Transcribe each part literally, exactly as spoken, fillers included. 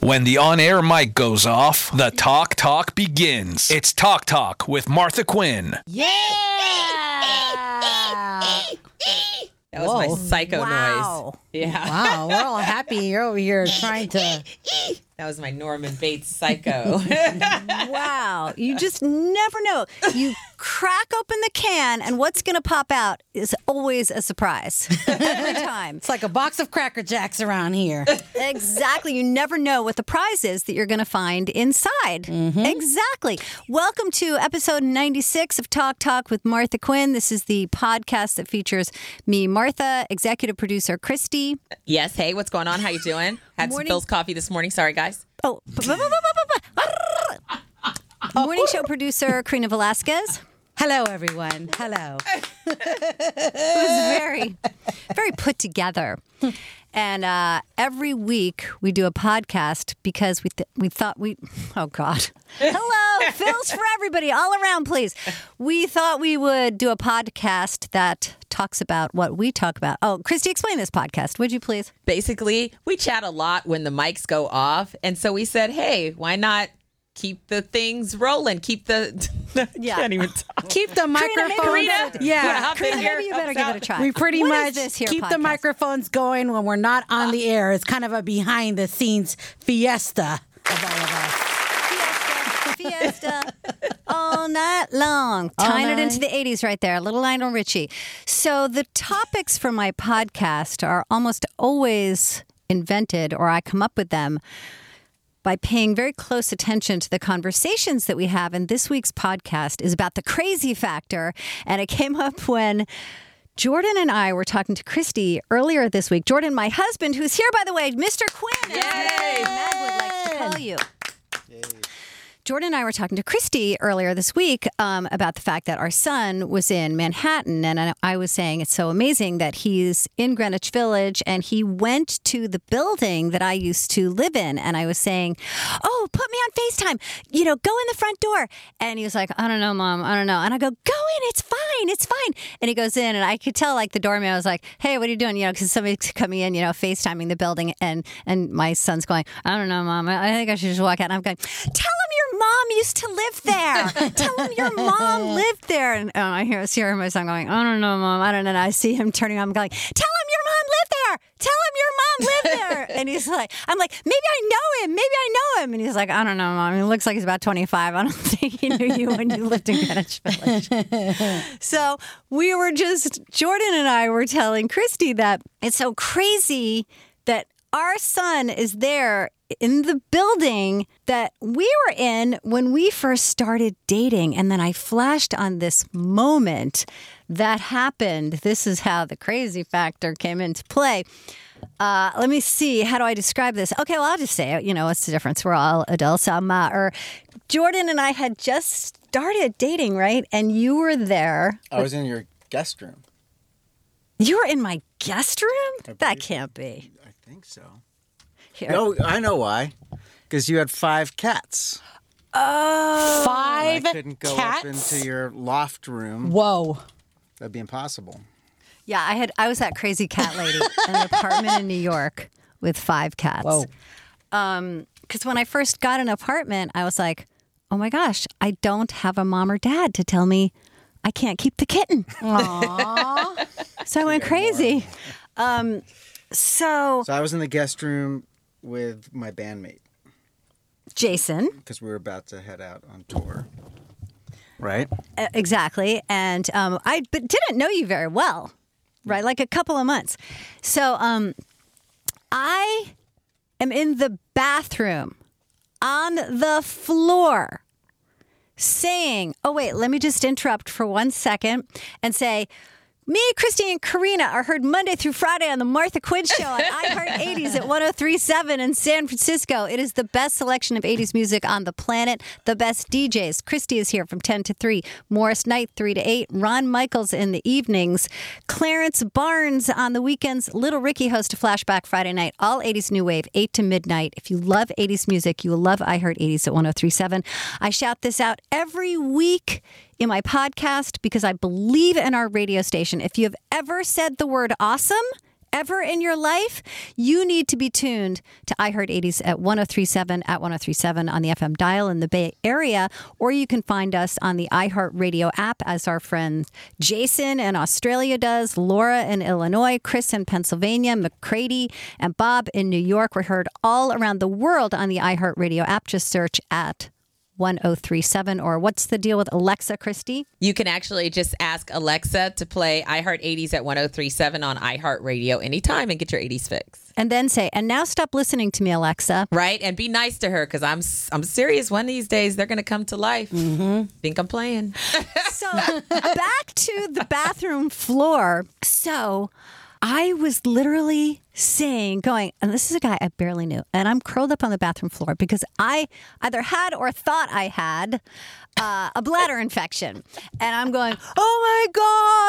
When the on-air mic goes off, the Talk Talk begins. It's Talk Talk with Martha Quinn. Yeah! That was Whoa. my psycho wow. noise. Yeah. Wow, we're all happy. You're over here trying to... That was my Norman Bates psycho. Wow. You just never know. You crack open the can, and what's going to pop out is always a surprise. Every time. It's like a box of Cracker Jacks around here. Exactly. You never know what the prize is that you're going to find inside. Mm-hmm. Exactly. Welcome to episode ninety-six of Talk Talk with Martha Quinn. This is the podcast that features me, Martha, executive producer Christy. Yes. Hey, what's going on? How you doing? Had morning. some Phil's coffee this morning. Sorry, guys. Oh. Morning show producer Karina Velasquez. Hello, everyone. Hello. It was very, very put together. And uh, every week we do a podcast because we th- we thought we... Oh, God. Hello. Phil's for everybody. All around, please. We thought we would do a podcast that... talks about what we talk about. Oh, Christy, explain this podcast, would you please? Basically, we chat a lot when the mics go off. And so we said, hey, why not keep the things rolling? Keep the... Yeah. Can't even talk. Keep the microphones... Karina, Karina, yeah. Karina, maybe you better give it a try. We pretty what much this here keep podcast? The microphones going when we're not on the air. It's kind of a behind-the-scenes fiesta of all of us. Fiesta all night long. All Tying night. It into the eighties right there. Little Lionel Richie. So the topics for my podcast are almost always invented, or I come up with them, by paying very close attention to the conversations that we have. And this week's podcast is about the crazy factor. And it came up when... Jordan and I were talking to Christy earlier this week. Jordan, my husband, who's here, by the way, Mister Quinn. Yay! Yay. Mad would like to tell you. Yay. Jordan and I were talking to Christy earlier this week um, about the fact that our son was in Manhattan. And I was saying it's so amazing that he's in Greenwich Village and he went to the building that I used to live in. And I was saying, oh, put me on FaceTime. You know, go in the front door. And he was like, I don't know, Mom. I don't know. And I go, go in. It's fine. It's fine. And he goes in and I could tell, like, the doorman was like, hey, what are you doing? You know, because somebody's coming in, you know, FaceTiming the building. And, and my son's going, I don't know, Mom. I think I should just walk out. And I'm going, tell him you're Mom used to live there. Tell him your mom lived there. And um, I hear, see her, my son going, I don't know, Mom. I don't know. And I see him turning on, going, tell him your mom lived there. Tell him your mom lived there. And he's like, I'm like, maybe I know him. Maybe I know him. And he's like, I don't know, Mom. He looks like he's about twenty-five. I don't think he knew you when you lived in Greenwich Village. So we were just, Jordan and I were telling Christy that it's so crazy that our son is there in the building that we were in when we first started dating. And then I flashed on this moment that happened. This is how the crazy factor came into play. Uh, let me see. How do I describe this? Okay, well, I'll just say it. You know, what's the difference? We're all adults. Um, uh, or Jordan and I had just started dating, right? And you were there. With- I was in your guest room. You were in my guest room? That can't be. I think so. Here. No, I know why. Because you had five cats. Oh, five cats! I couldn't go cats? up into your loft room. Whoa, that'd be impossible. Yeah, I had. I was that crazy cat lady in an apartment in New York with five cats. Whoa. Um, because when I first got an apartment, I was like, "Oh my gosh, I don't have a mom or dad to tell me I can't keep the kitten." Aww. So I went crazy. Um, so. So I was in the guest room with my bandmate. Jason. Because we were about to head out on tour. Right? Uh, exactly. And um, I but didn't know you very well, right? Like a couple of months. So um, I am in the bathroom on the floor saying, oh, wait, let me just interrupt for one second and say, Me, Christy, and Karina are heard Monday through Friday on the Martha Quinn Show on iHeart eighties at one oh three point seven in San Francisco. It is the best selection of eighties music on the planet, the best D Js. Christy is here from ten to three, Morris Knight three to eight, Ron Michaels in the evenings, Clarence Barnes on the weekends, Little Ricky hosts a flashback Friday night, all eighties new wave, eight to midnight. If you love eighties music, you will love iHeart eighties at one oh three point seven. I shout this out every week in my podcast because I believe in our radio station. If you have ever said the word awesome ever in your life, you need to be tuned to iHeart eighties at one oh three point seven, at one oh three point seven on the F M dial in the Bay Area, or you can find us on the iHeartRadio app, as our friends Jason in Australia does, Laura in Illinois, Chris in Pennsylvania, McCrady and Bob in New York. We're heard all around the world on the iHeartRadio app. Just search at one oh three point seven. Or what's the deal with Alexa, Christy? You can actually just ask Alexa to play iHeart eighties at one oh three point seven on iHeartRadio anytime and get your eighties fix. And then say, and now stop listening to me, Alexa. Right, and be nice to her, because I'm I'm serious. One of these days, they're going to come to life. Mm-hmm. Think I'm playing. So back to the bathroom floor. So I was literally saying, going, and this is a guy I barely knew, and I'm curled up on the bathroom floor because I either had or thought I had uh, a bladder infection. And I'm going, oh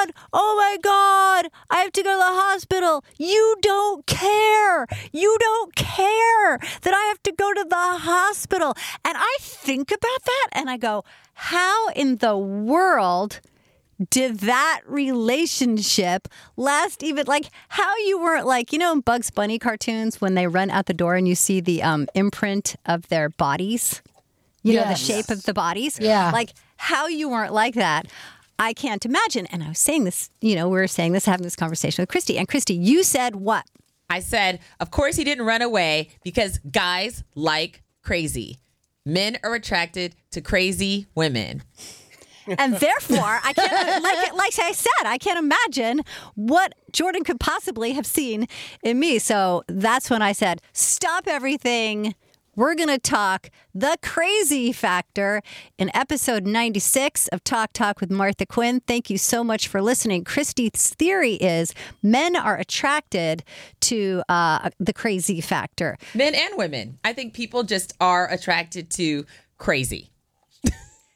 my God, oh my God, I have to go to the hospital. You don't care. You don't care that I have to go to the hospital. And I think about that and I go, how in the world did that relationship last? Even like how you weren't like, you know, in Bugs Bunny cartoons when they run out the door and you see the um, imprint of their bodies, you yes. know, the shape of the bodies. Yeah. Like how you weren't like that, I can't imagine. And I was saying this, you know, we were saying this, having this conversation with Christy. And Christy, you said what? I said, of course he didn't run away because guys like crazy. Men are attracted to crazy women. And therefore, I can't, like, like I said, I can't imagine what Jordan could possibly have seen in me. So that's when I said, stop everything. We're going to talk the crazy factor in episode ninety-six of Talk Talk with Martha Quinn. Thank you so much for listening. Christy's theory is men are attracted to uh, the crazy factor. Men and women. I think people just are attracted to crazy.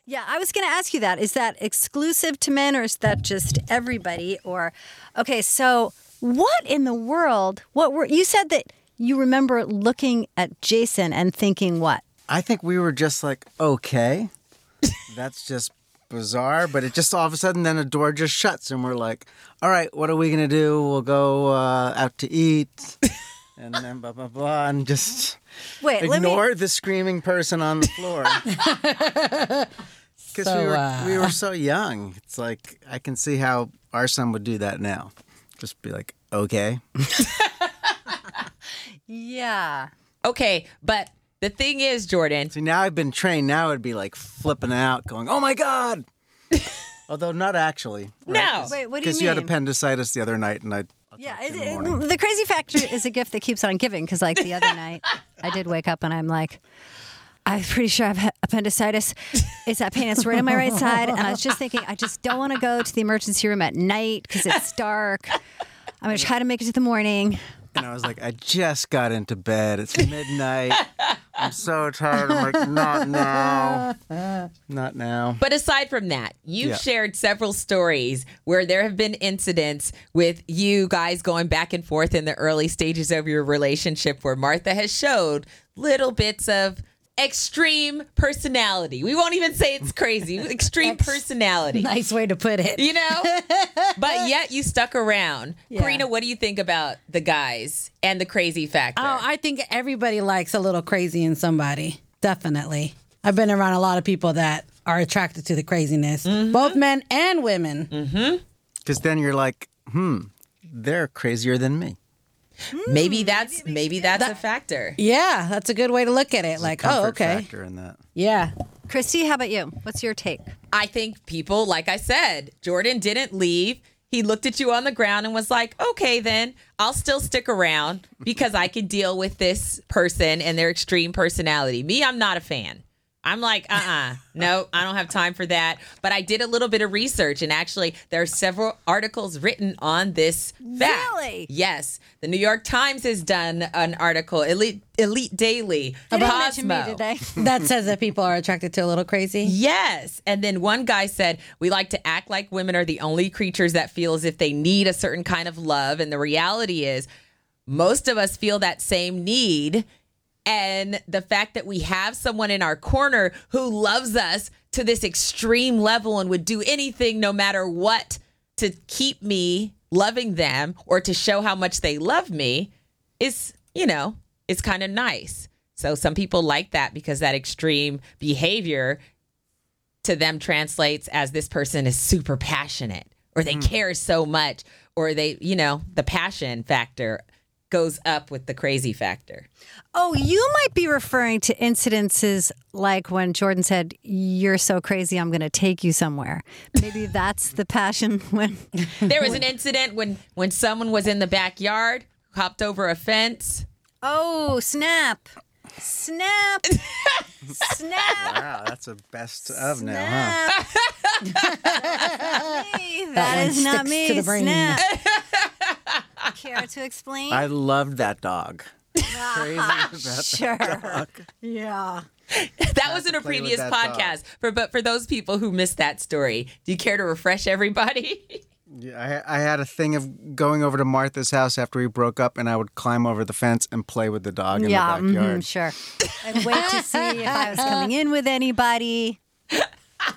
Yeah, I was going to ask you that. Is that exclusive to men or is that just everybody? Or, okay, so what in the world, what were, you said that you remember looking at Jason and thinking what? I think we were just like, okay, that's just bizarre, but it just all of a sudden then a door just shuts and we're like, all right, what are we going to do? We'll go uh, out to eat. And then blah, blah, blah, and just Wait, ignore me... the screaming person on the floor. Because so, we, uh... we were so young. It's like, I can see how our son would do that now. Just be like, okay. Yeah. Okay, but the thing is, Jordan. See, now I've been trained. Now it'd be like flipping out, going, oh, my God. Although not actually. Right? No. Wait, what do you mean? Because you had appendicitis the other night, and I... Yeah, it, it, the crazy factor is a gift that keeps on giving, because like the other night, I did wake up and I'm like, I'm pretty sure I have appendicitis. It's that pain. It's right on my right side. And I was just thinking, I just don't want to go to the emergency room at night because it's dark. I'm going to try to make it to the morning. And I was like, I just got into bed. It's midnight. I'm so tired. I'm like, not now. Not now. But aside from that, you've yeah. shared several stories where there have been incidents with you guys going back and forth in the early stages of your relationship where Martha has showed little bits of extreme personality. We won't even say it's crazy. Extreme Ex- personality. Nice way to put it. You know? But yet you stuck around. Yeah. Karina, what do you think about the guys and the crazy factor? Oh, I think everybody likes a little crazy in somebody. Definitely. I've been around a lot of people that are attracted to the craziness. Mm-hmm. Both men and women. Mm-hmm. Because then you're like, hmm, they're crazier than me. Maybe that's maybe that's that, a factor. Yeah, that's a good way to look at it. There's like, oh, okay. Factor in that. Yeah. Christy, how about you? What's your take? I think people, like I said, Jordan didn't leave. He looked at you on the ground and was like, okay, then I'll still stick around because I can deal with this person and their extreme personality. Me, I'm not a fan. I'm like, uh-uh, no, I don't have time for that. But I did a little bit of research, and actually there are several articles written on this fact. Really? Yes. The New York Times has done an article, Elite, Elite Daily, they didn't mention me today. That says that people are attracted to a little crazy? Yes. And then one guy said, we like to act like women are the only creatures that feel as if they need a certain kind of love. And the reality is most of us feel that same need. And the fact that we have someone in our corner who loves us to this extreme level and would do anything no matter what to keep me loving them or to show how much they love me is, you know, it's kind of nice. So some people like that because that extreme behavior to them translates as this person is super passionate or they mm. care so much or they, you know, the passion factor goes up with the crazy factor. Oh, you might be referring to incidences like when Jordan said, you're so crazy, I'm going to take you somewhere. Maybe that's the passion when... There was an incident when, when someone was in the backyard, hopped over a fence. Oh, snap. Snap. Snap. Wow, that's the best of snap. Now, huh? That is not me. That, that is not me. To the brain. Snap. Care to explain? I loved that dog. Crazy about sure. That dog. Yeah. That was in a previous podcast. For, but for those people who missed that story, do you care to refresh everybody? Yeah, I, I had a thing of going over to Martha's house after we broke up, and I would climb over the fence and play with the dog in yeah, the backyard. Yeah, mm-hmm, sure. I'd wait to see if I was coming in with anybody.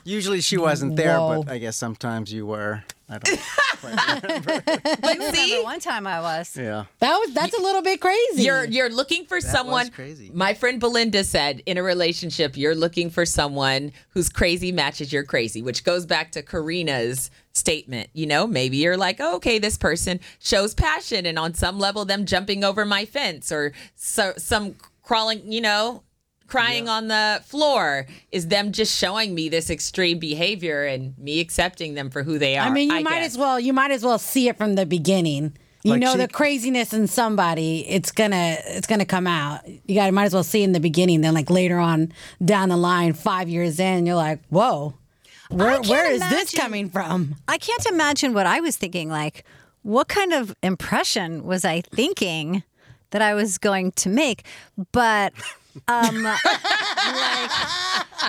Usually she wasn't there, Whoa. But I guess sometimes you were. I don't quite remember. But you see, remember one time I was. Yeah, that was that's a little bit crazy. You're you're looking for that someone. Was crazy. My friend Belinda said, in a relationship, you're looking for someone who's crazy matches your crazy, which goes back to Karina's statement. You know, maybe you're like, oh, okay, this person shows passion, and on some level, them jumping over my fence or so, some crawling, you know. Crying yeah. on the floor is them just showing me this extreme behavior and me accepting them for who they are. I mean, you I might guess. as well you might as well see it from the beginning. You like know she, the craziness in somebody, it's gonna it's gonna come out. You got might as well see it in the beginning. Then, like later on down the line, five years in, you're like, whoa, where where imagine, is this coming from? I can't imagine what I was thinking. Like, what kind of impression was I thinking that I was going to make? But. Um, like,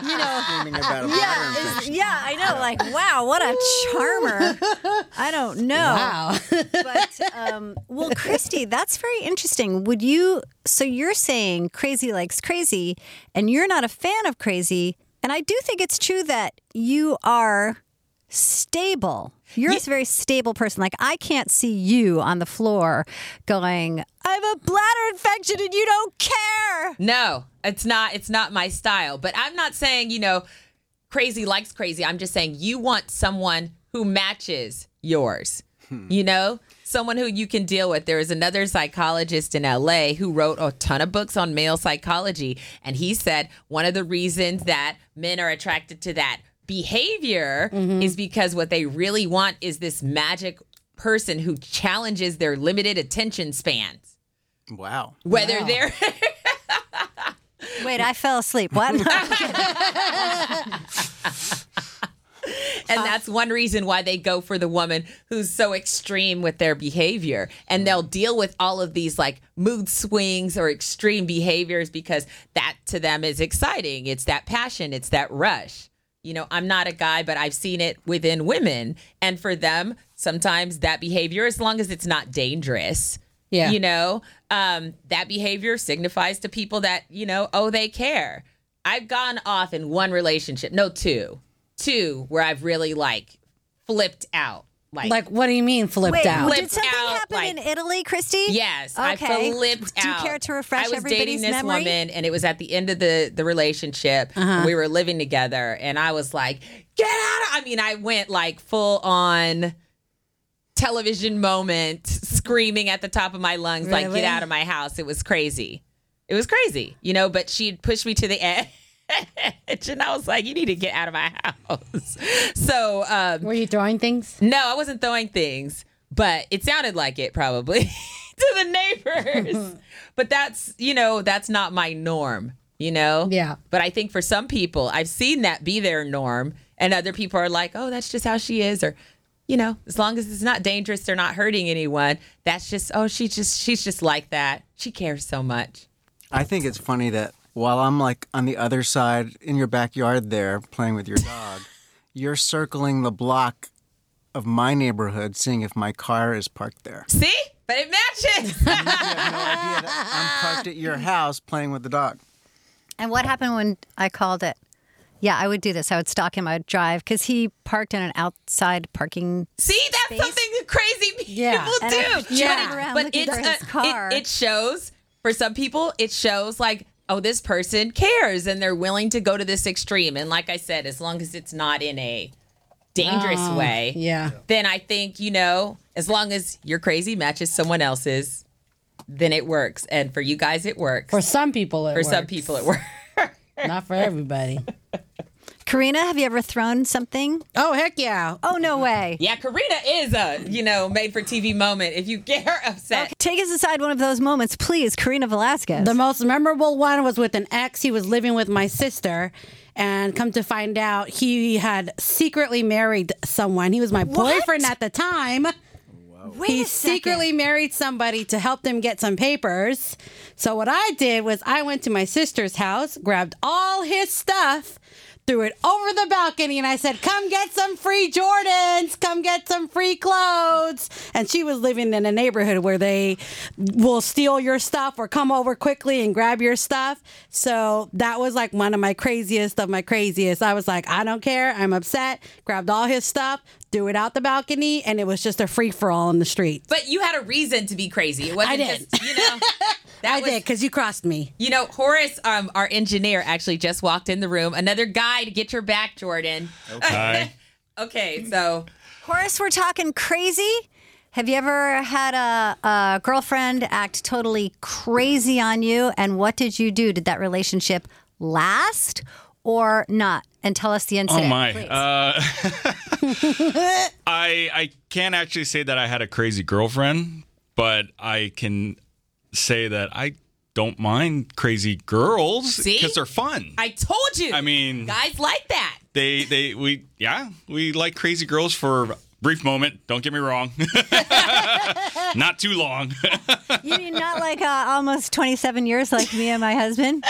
you know, about yeah, yeah, I know. Like, wow, what a charmer! I don't know. Wow. But um, well, Christy, that's very interesting. Would you? So you're saying crazy likes crazy, and you're not a fan of crazy. And I do think it's true that you are stable. You're yeah. a very stable person. Like, I can't see you on the floor going, I have a bladder infection and you don't care. No, it's not. It's not my style. But I'm not saying, you know, crazy likes crazy. I'm just saying you want someone who matches yours, hmm. you know, someone who you can deal with. There is another psychologist in L A who wrote a ton of books on male psychology. And he said one of the reasons that men are attracted to that behavior mm-hmm. is because what they really want is this magic person who challenges their limited attention spans. Wow. Whether wow. they're... Wait, I fell asleep. What? And that's one reason why they go for the woman who's so extreme with their behavior. And they'll deal with all of these like mood swings or extreme behaviors because that to them is exciting. It's that passion. It's that rush. You know, I'm not a guy, but I've seen it within women. And for them, sometimes that behavior, as long as it's not dangerous, yeah. you know, um, that behavior signifies to people that, you know, oh, they care. I've gone off in one relationship. No, two. Two where I've really, like, flipped out. Like, like what do you mean flipped wait, out? Flipped did something out, happen like, in Italy, Christy? Yes, okay. I flipped out. Do you care to refresh everybody's memory? I was dating this memory? woman, and it was at the end of the, the relationship. Uh-huh. We were living together, and I was like, get out! I mean, I went like full on television moment, screaming at the top of my lungs, really? Like, get out of my house. It was crazy. It was crazy, you know, but she pushed me to the edge. And I was like, you need to get out of my house. So, um, were you throwing things? No, I wasn't throwing things, but it sounded like it probably to the neighbors. But that's, you know, that's not my norm. you know? Yeah. But I think for some people, I've seen that be their norm, and other people are like, oh, that's just how she is, or, you know, as long as it's not dangerous, they're not hurting anyone. That's just, oh, she just she's just like that. She cares so much. I think it's funny that while I'm like on the other side in your backyard there playing with your dog, you're circling the block of my neighborhood, seeing if my car is parked there. See? But it matches. You have no idea that I'm parked at your house playing with the dog. And what happened when I called it? Yeah, I would do this. I would stalk him. I would drive because he parked in an outside parking See, that's space. Something that crazy people yeah. do. And yeah. But, it, but it's a, car. It, it shows, for some people, it shows like, oh, this person cares and they're willing to go to this extreme. And like I said, as long as it's not in a dangerous um, way, yeah. then I think, you know, as long as your crazy matches someone else's, then it works. And for you guys, it works. For some people, it for works. For some people, it works. Not for everybody. Karina, have you ever thrown something? Oh, heck yeah. Oh, no way. Yeah, Karina is a, you know, made-for-T V moment if you get her upset. Okay. Take us aside one of those moments, please. Karina Velasquez. The most memorable one was with an ex. He was living with my sister, and come to find out, he had secretly married someone. He was my what? boyfriend at the time. Wait he secretly married somebody to help them get some papers. So what I did was I went to my sister's house, grabbed all his stuff, threw it over the balcony, and I said, come get some free Jordans, come get some free clothes. And she was living in a neighborhood where they will steal your stuff or come over quickly and grab your stuff. So that was like one of my craziest of my craziest. I was like, I don't care. I'm upset. Grabbed all his stuff, threw it out the balcony, and it was just a free-for-all in the street. But you had a reason to be crazy. It wasn't I did. Just, you know. That I was, did, because you crossed me. You know, Horace, um, our engineer, actually just walked in the room. Another guy to get your back, Jordan. Okay. Okay, so. Horace, we're talking crazy. Have you ever had a, a girlfriend act totally crazy on you? And what did you do? Did that relationship last or not? And tell us the incident. Oh, my. Uh, I, I can't actually say that I had a crazy girlfriend, but I can say that I don't mind crazy girls because they're fun. I told you. I mean, guys like that. They, they, we, yeah, we like crazy girls for a brief moment. Don't get me wrong. Not too long. You mean not like uh, almost twenty-seven years like me and my husband?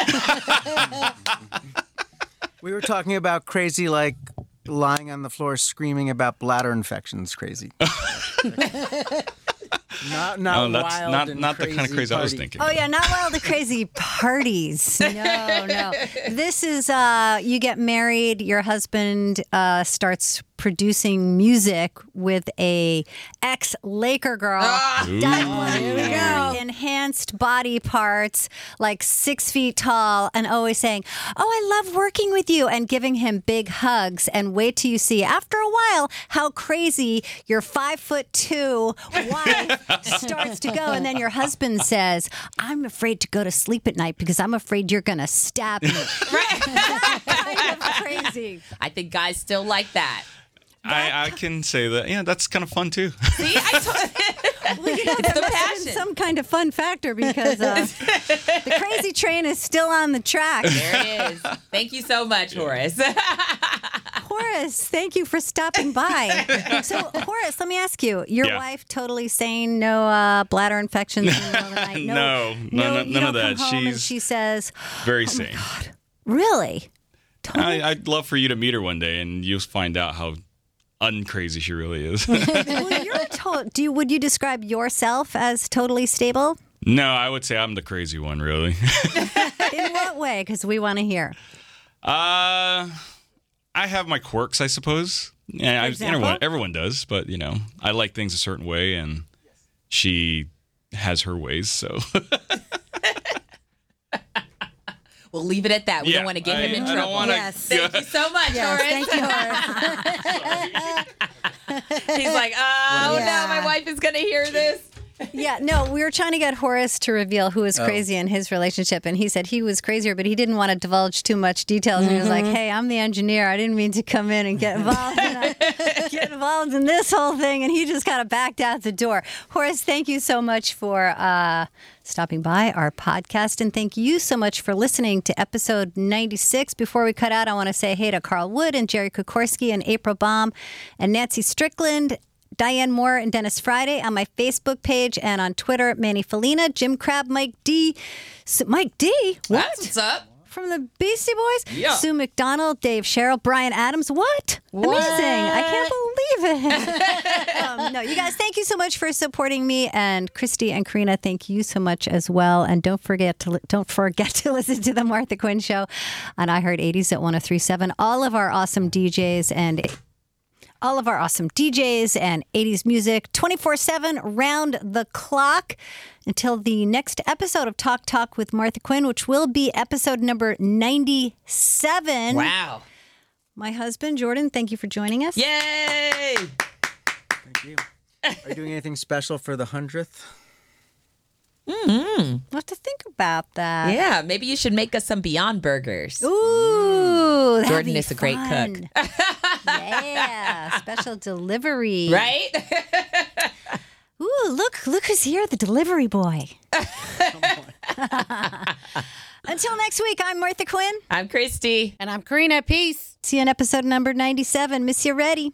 We were talking about crazy, like lying on the floor screaming about bladder infections. Crazy. Not, not no, that's wild not, and not crazy the kind of crazy party. I was thinking. Oh, yeah, not wild and crazy parties. No, no. This is, uh, you get married, your husband uh, starts producing music with a ex-Laker girl. Ah, oh, here we go. Enhanced body parts, like six feet tall, and always saying, oh, I love working with you, and giving him big hugs, and wait till you see, after a while, how crazy your five foot two wife starts to go, and then your husband says, I'm afraid to go to sleep at night because I'm afraid you're going to stab me. That kind of crazy. I think guys still like that. I, I can say that. Yeah, that's kind of fun, too. See, I told well, you know, it's the passion. Some kind of fun factor because uh, the crazy train is still on the track. There it is. Thank you so much, Horace. Horace, thank you for stopping by. So, Horace, let me ask you. Your yeah. wife totally sane, no uh, bladder infections in the middle of the night. No, no, no, no none of that. She's she says, very oh sane. God, really? Totally. I, I'd love for you to meet her one day, and you'll find out how uncrazy she really is. Well, you're to- do you, would you describe yourself as totally stable? No, I would say I'm the crazy one, really. In what way? Because we want to hear. Uh, I have my quirks, I suppose. Yeah, everyone, everyone does, but you know, I like things a certain way, and she has her ways, so. We'll leave it at that. We yeah, don't want to get I, him in I trouble. Yes. Thank you so much, yes, Horace. Thank you, Horace. He's like, oh, yeah. no, my wife is going to hear this. Yeah, no, we were trying to get Horace to reveal who was crazy oh. in his relationship, and he said he was crazier, but he didn't want to divulge too much details. Mm-hmm. And he was like, hey, I'm the engineer. I didn't mean to come in and get involved. And I, get involved. involved in this whole thing, and he just kind of backed out the door. Horace, thank you so much for uh, stopping by our podcast, and thank you so much for listening to episode ninety-six. Before we cut out, I want to say hey to Carl Wood and Jerry Kokorsky and April Baum and Nancy Strickland, Diane Moore and Dennis Friday on my Facebook page and on Twitter, Manny Felina, Jim Crabb, Mike D. So, Mike D? What? That's what's up. From the Beastie Boys? Yeah. Sue McDonald, Dave Sherrill, Brian Adams. What? what? Amazing. I can't believe it. um, no, you guys, thank you so much for supporting me. And Christy and Karina, thank you so much as well. And don't forget to li- don't forget to listen to the Martha Quinn Show on iHeart eighties at one oh three point seven. All of our awesome D Js and... All of our awesome D Js and eighties music, twenty-four seven, round the clock, until the next episode of Talk Talk with Martha Quinn, which will be episode number ninety-seven. Wow. My husband, Jordan, thank you for joining us. Yay! Thank you. Are you doing anything special for the hundredth? Mm-hmm. We'll have to think about that. Yeah, maybe you should make us some Beyond Burgers. Ooh, that'd Jordan be is a fun. Great cook. Yeah, special delivery. Right? Ooh, look, look who's here, the delivery boy. Until next week, I'm Martha Quinn. I'm Christy. And I'm Karina. Peace. See you in episode number ninety-seven. Miss you ready.